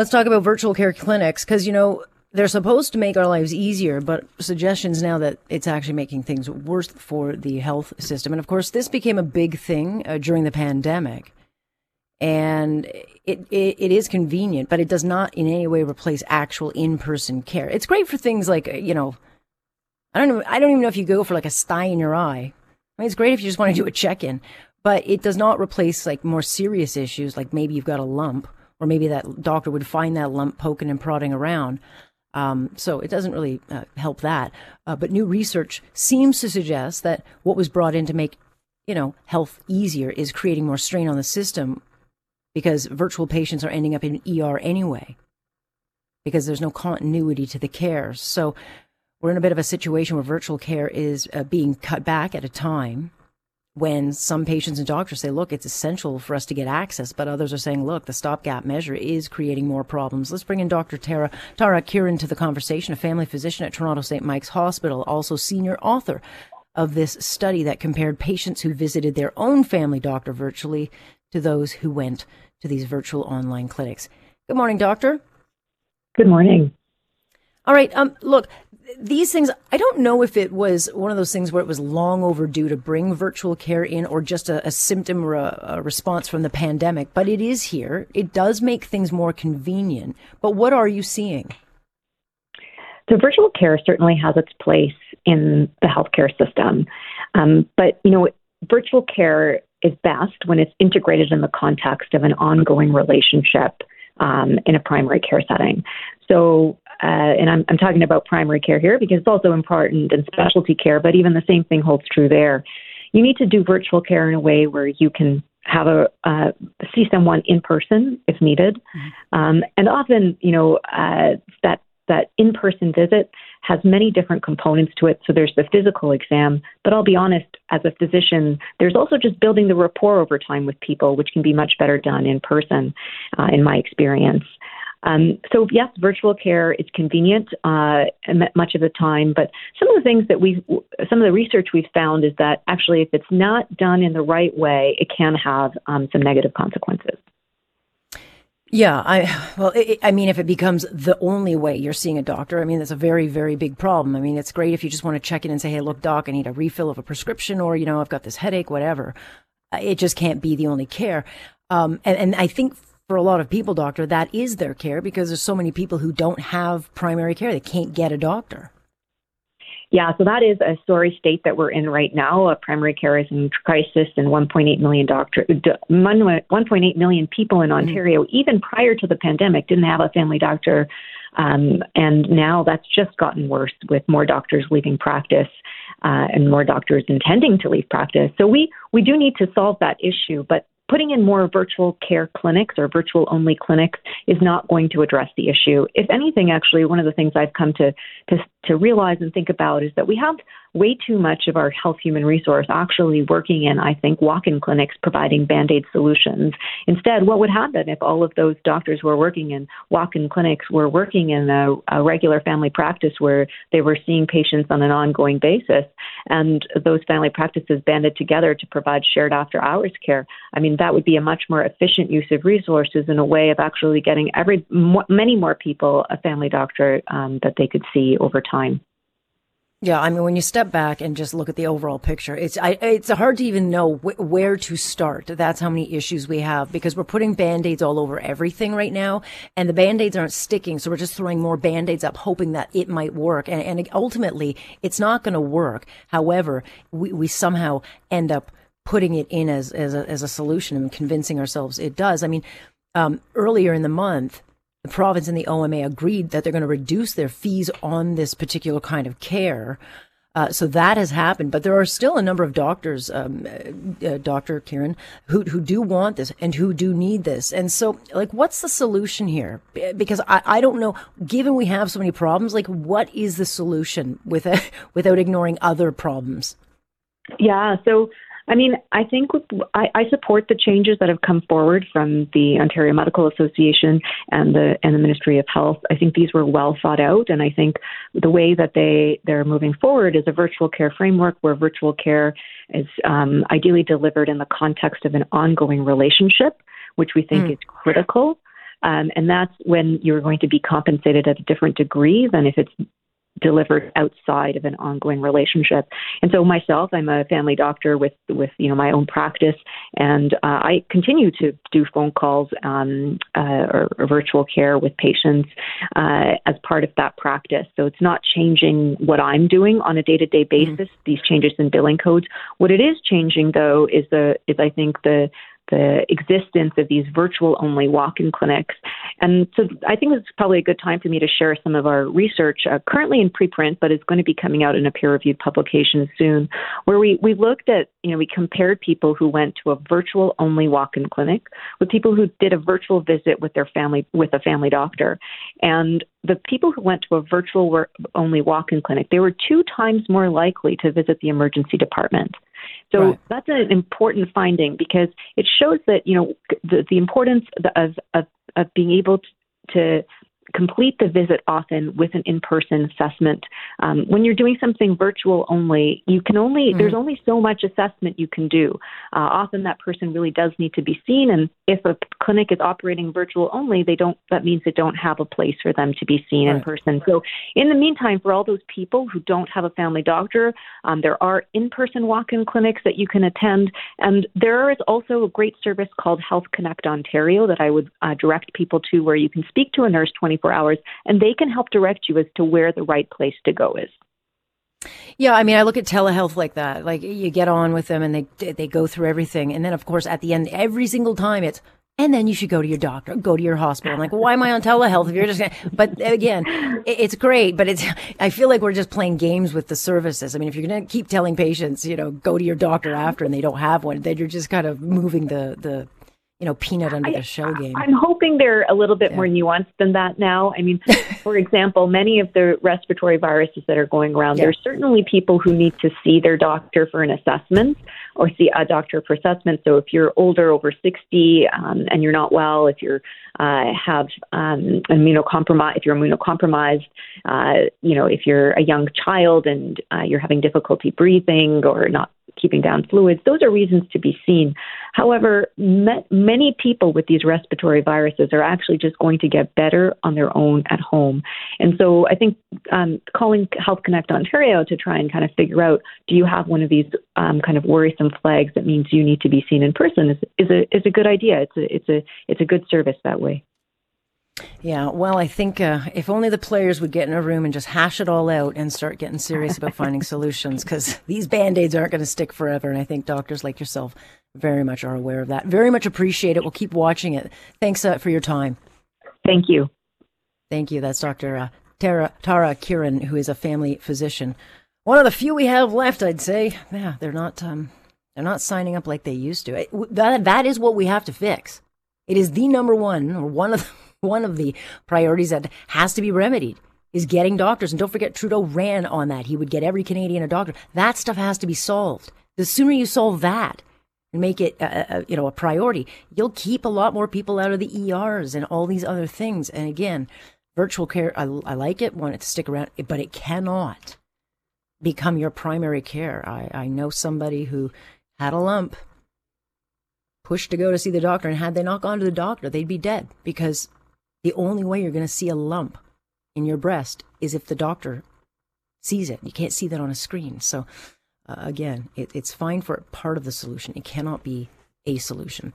Let's talk about virtual care clinics, because, you know, they're supposed to make our lives easier, but suggestions now that it's actually making things worse for the health system. And of course, this became a big thing during the pandemic. And it is convenient, but it does not in any way replace actual in-person care. It's great for things like, you know, I don't even know if you go for like a sty in your eye. I mean, it's great if you just want to do a check-in, but it does not replace like more serious issues, like maybe you've got a lump, or maybe that doctor would find that lump poking and prodding around. So it doesn't really help that. But new research seems to suggest that what was brought in to make, you know, health easier is creating more strain on the system, because virtual patients are ending up in ER anyway, because there's no continuity to the care. So we're in a bit of a situation where virtual care is being cut back at a time when some patients and doctors say, look, it's essential for us to get access, but others are saying, look, the stopgap measure is creating more problems. Let's bring in Dr. Tara Kiran to the conversation, a family physician at Toronto St. Mike's Hospital, also senior author of this study that compared patients who visited their own family doctor virtually to those who went to these virtual online clinics. Good morning, doctor. Good morning. All right. Look, these things, I don't know if it was one of those things where it was long overdue to bring virtual care in, or just a symptom or a response from the pandemic, but it is here. It does make things more convenient. But what are you seeing? So virtual care certainly has its place in the healthcare system. But, you know, virtual care is best when it's integrated in the context of an ongoing relationship in a primary care setting. So, and I'm talking about primary care here because it's also important in specialty care, but even the same thing holds true there. You need to do virtual care in a way where you can have see someone in person if needed. And often, you know, that in-person visit has many different components to it. So there's the physical exam, but I'll be honest, as a physician, there's also just building the rapport over time with people, which can be much better done in person, in my experience. So yes, virtual care is convenient much of the time, but some of the research we've found is that actually, if it's not done in the right way, it can have some negative consequences. Yeah, I mean, if it becomes the only way you're seeing a doctor, I mean, that's a very, very big problem. I mean, it's great if you just want to check in and say, hey, look, doc, I need a refill of a prescription, or, you know, I've got this headache, whatever. It just can't be the only care. And I think for a lot of people, doctor, that is their care, because there's so many people who don't have primary care. They can't get a doctor. Yeah, so that is a sorry state that we're in right now. Primary care is in crisis, and 1.8 million people in Ontario, even prior to the pandemic, didn't have a family doctor. And now that's just gotten worse, with more doctors leaving practice and more doctors intending to leave practice. So we do need to solve that issue, but putting in more virtual care clinics or virtual-only clinics is not going to address the issue. If anything, actually, one of the things I've come to realize and think about is that we have way too much of our health human resource actually working in, I think, walk-in clinics providing Band-Aid solutions. Instead, what would happen if all of those doctors who are working in walk-in clinics were working in a regular family practice where they were seeing patients on an ongoing basis, and those family practices banded together to provide shared after-hours care? I mean, that would be a much more efficient use of resources and a way of actually getting many more people a family doctor that they could see over time. Yeah, I mean, when you step back and just look at the overall picture, it's hard to even know where to start. That's how many issues we have, because we're putting Band-Aids all over everything right now, and the Band-Aids aren't sticking, so we're just throwing more Band-Aids up, hoping that it might work. And ultimately, it's not going to work. However, we somehow end up putting it in as a solution and convincing ourselves it does. I mean, earlier in the month, the province and the OMA agreed that they're going to reduce their fees on this particular kind of care. So that has happened. But there are still a number of doctors, Dr. Kiran, who do want this and who do need this. And so, like, what's the solution here? Because I don't know, given we have so many problems, like, what is the solution without ignoring other problems? Yeah, so I mean, I think I support the changes that have come forward from the Ontario Medical Association and the Ministry of Health. I think these were well thought out, and I think the way that they're moving forward is a virtual care framework where virtual care is ideally delivered in the context of an ongoing relationship, which we think is critical. And that's when you're going to be compensated at a different degree than if it's delivered outside of an ongoing relationship. And so myself, I'm a family doctor with my own practice, and I continue to do phone calls or virtual care with patients as part of that practice. So it's not changing what I'm doing on a day-to-day basis, these changes in billing codes. What it is changing, though, is I think the existence of these virtual-only walk-in clinics. And so I think it's probably a good time for me to share some of our research, currently in preprint, but it's going to be coming out in a peer-reviewed publication soon, where we looked at, we compared people who went to a virtual-only walk-in clinic with people who did a virtual visit with their family, with a family doctor. And the people who went to a virtual-only walk-in clinic, they were 2 times more likely to visit the emergency department. So right. That's an important finding, because it shows that, the importance of being able to complete the visit often with an in-person assessment. When you're doing something virtual only, there's only so much assessment you can do. Often that person really does need to be seen. And if a clinic is operating virtual only, that means they don't have a place for them to be seen in person. So in the meantime, for all those people who don't have a family doctor, there are in-person walk-in clinics that you can attend. And there is also a great service called Health Connect Ontario that I would direct people to, where you can speak to a nurse 24 hours, and they can help direct you as to where the right place to go is. Yeah, I mean, I look at telehealth like that. Like, you get on with them and they go through everything. And then, of course, at the end, every single time it's, and then you should go to your doctor, go to your hospital. I'm like, why am I on telehealth if you're just going to, but again, it's great, but I feel like we're just playing games with the services. I mean, if you're going to keep telling patients, go to your doctor after, and they don't have one, then you're just kind of moving the peanut under the shell game. I'm hoping they're a little bit more nuanced than that now. I mean, for example, many of the respiratory viruses that are going around, there's certainly people who need to see their doctor for an assessment, or see a doctor for assessment. So if you're older, over 60, and you're not well, if you're immunocompromised, if you're a young child and you're having difficulty breathing or not keeping down fluids, those are reasons to be seen. However, many people with these respiratory viruses are actually just going to get better on their own at home. And so I think calling Health Connect Ontario to try and kind of figure out, do you have one of these kind of worrisome flags that means you need to be seen in person is a good idea. It's a good service that way. Yeah, well, I think if only the players would get in a room and just hash it all out and start getting serious about finding solutions, because these Band-Aids aren't going to stick forever. And I think doctors like yourself very much are aware of that. Very much appreciate it. We'll keep watching it. Thanks for your time. Thank you. Thank you. That's Dr. Tara Kiran, who is a family physician. One of the few we have left, I'd say. Yeah, they're not signing up like they used to. That is what we have to fix. It is the number one, or one of the priorities that has to be remedied, is getting doctors. And don't forget, Trudeau ran on that. He would get every Canadian a doctor. That stuff has to be solved. The sooner you solve that and make it a priority, you'll keep a lot more people out of the ERs and all these other things. And again, virtual care, I like it, want it to stick around, but it cannot become your primary care. I know somebody who had a lump, pushed to go to see the doctor, and had they not gone to the doctor, they'd be dead, because the only way you're going to see a lump in your breast is if the doctor sees it. You can't see that on a screen. So again, it's fine for part of the solution. It cannot be a solution.